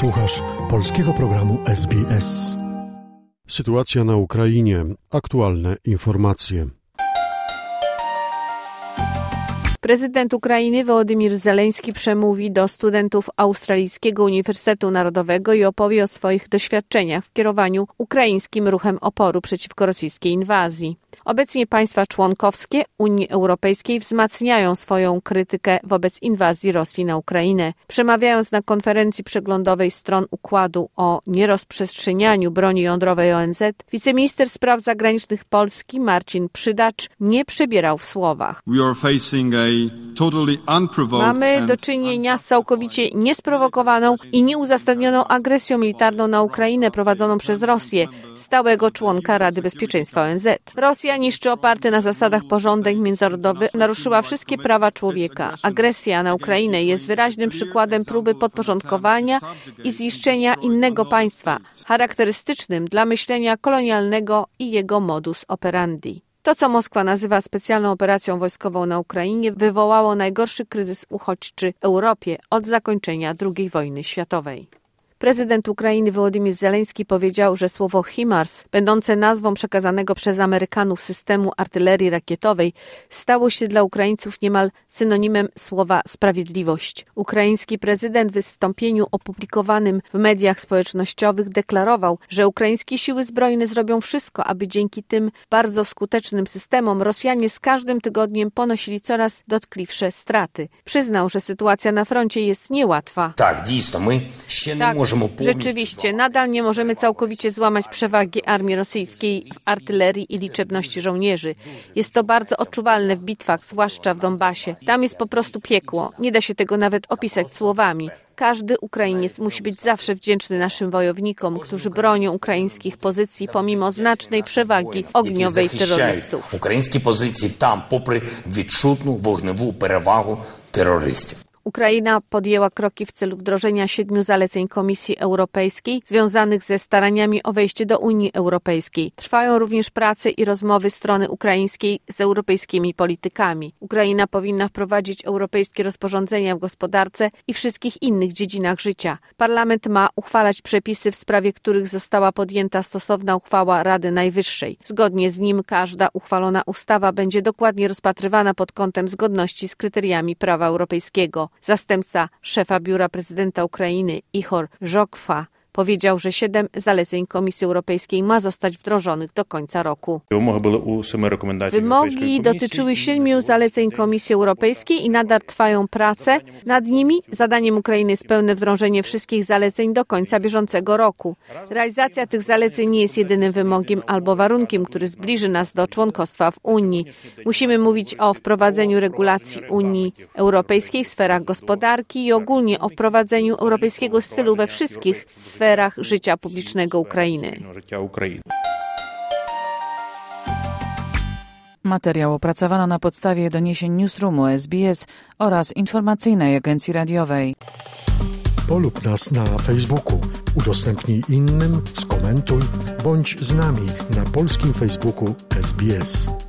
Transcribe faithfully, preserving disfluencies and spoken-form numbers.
Słuchasz polskiego programu S B S. Sytuacja na Ukrainie. Aktualne informacje. Prezydent Ukrainy Wołodymyr Zelenski przemówi do studentów Australijskiego Uniwersytetu Narodowego i opowie o swoich doświadczeniach w kierowaniu ukraińskim ruchem oporu przeciwko rosyjskiej inwazji. Obecnie państwa członkowskie Unii Europejskiej wzmacniają swoją krytykę wobec inwazji Rosji na Ukrainę. Przemawiając na konferencji przeglądowej stron układu o nierozprzestrzenianiu broni jądrowej O N Z, wiceminister spraw zagranicznych Polski Marcin Przydacz nie przebierał w słowach. Mamy do czynienia z całkowicie niesprowokowaną i nieuzasadnioną agresją militarną na Ukrainę prowadzoną przez Rosję, stałego członka Rady Bezpieczeństwa O N Z. Rosja niszczy oparty na zasadach porządek międzynarodowy, naruszyła wszystkie prawa człowieka. Agresja na Ukrainę jest wyraźnym przykładem próby podporządkowania i zniszczenia innego państwa, charakterystycznym dla myślenia kolonialnego i jego modus operandi. To, co Moskwa nazywa specjalną operacją wojskową na Ukrainie, wywołało najgorszy kryzys uchodźczy w Europie od zakończenia drugiej wojny światowej. Prezydent Ukrainy Wołodymyr Zelenski powiedział, że słowo HIMARS, będące nazwą przekazanego przez Amerykanów systemu artylerii rakietowej, stało się dla Ukraińców niemal synonimem słowa sprawiedliwość. Ukraiński prezydent w wystąpieniu opublikowanym w mediach społecznościowych deklarował, że ukraińskie siły zbrojne zrobią wszystko, aby dzięki tym bardzo skutecznym systemom Rosjanie z każdym tygodniem ponosili coraz dotkliwsze straty. Przyznał, że sytuacja na froncie jest niełatwa. Tak, dziś my się nie możemy. Rzeczywiście, nadal nie możemy całkowicie złamać przewagi armii rosyjskiej w artylerii i liczebności żołnierzy. Jest to bardzo odczuwalne w bitwach, zwłaszcza w Donbasie. Tam jest po prostu piekło. Nie da się tego nawet opisać słowami. Każdy Ukrainiec musi być zawsze wdzięczny naszym wojownikom, którzy bronią ukraińskich pozycji pomimo znacznej przewagi ogniowej terrorystów. Ukraińskie pozycje tam, poprzez odczutną wogniową przewagę terrorystów. Ukraina podjęła kroki w celu wdrożenia siedmiu zaleceń Komisji Europejskiej związanych ze staraniami o wejście do Unii Europejskiej. Trwają również prace i rozmowy strony ukraińskiej z europejskimi politykami. Ukraina powinna wprowadzić europejskie rozporządzenia w gospodarce i wszystkich innych dziedzinach życia. Parlament ma uchwalać przepisy, w sprawie których została podjęta stosowna uchwała Rady Najwyższej. Zgodnie z nim każda uchwalona ustawa będzie dokładnie rozpatrywana pod kątem zgodności z kryteriami prawa europejskiego. Zastępca szefa biura prezydenta Ukrainy Ihor Żołkwa powiedział, że siedem zaleceń Komisji Europejskiej ma zostać wdrożonych do końca roku. Wymogi dotyczyły siedmiu zaleceń Komisji Europejskiej i nadal trwają prace nad nimi. Zadaniem Ukrainy jest pełne wdrożenie wszystkich zaleceń do końca bieżącego roku. Realizacja tych zaleceń nie jest jedynym wymogiem albo warunkiem, który zbliży nas do członkostwa w Unii. Musimy mówić o wprowadzeniu regulacji Unii Europejskiej w sferach gospodarki i ogólnie o wprowadzeniu europejskiego stylu we wszystkich sferach. W sferach życia publicznego Ukrainy. Materiał opracowano na podstawie doniesień Newsroomu S B S oraz informacyjnej agencji radiowej. Polub nas na Facebooku, udostępnij innym, skomentuj, bądź z nami na polskim Facebooku S B S.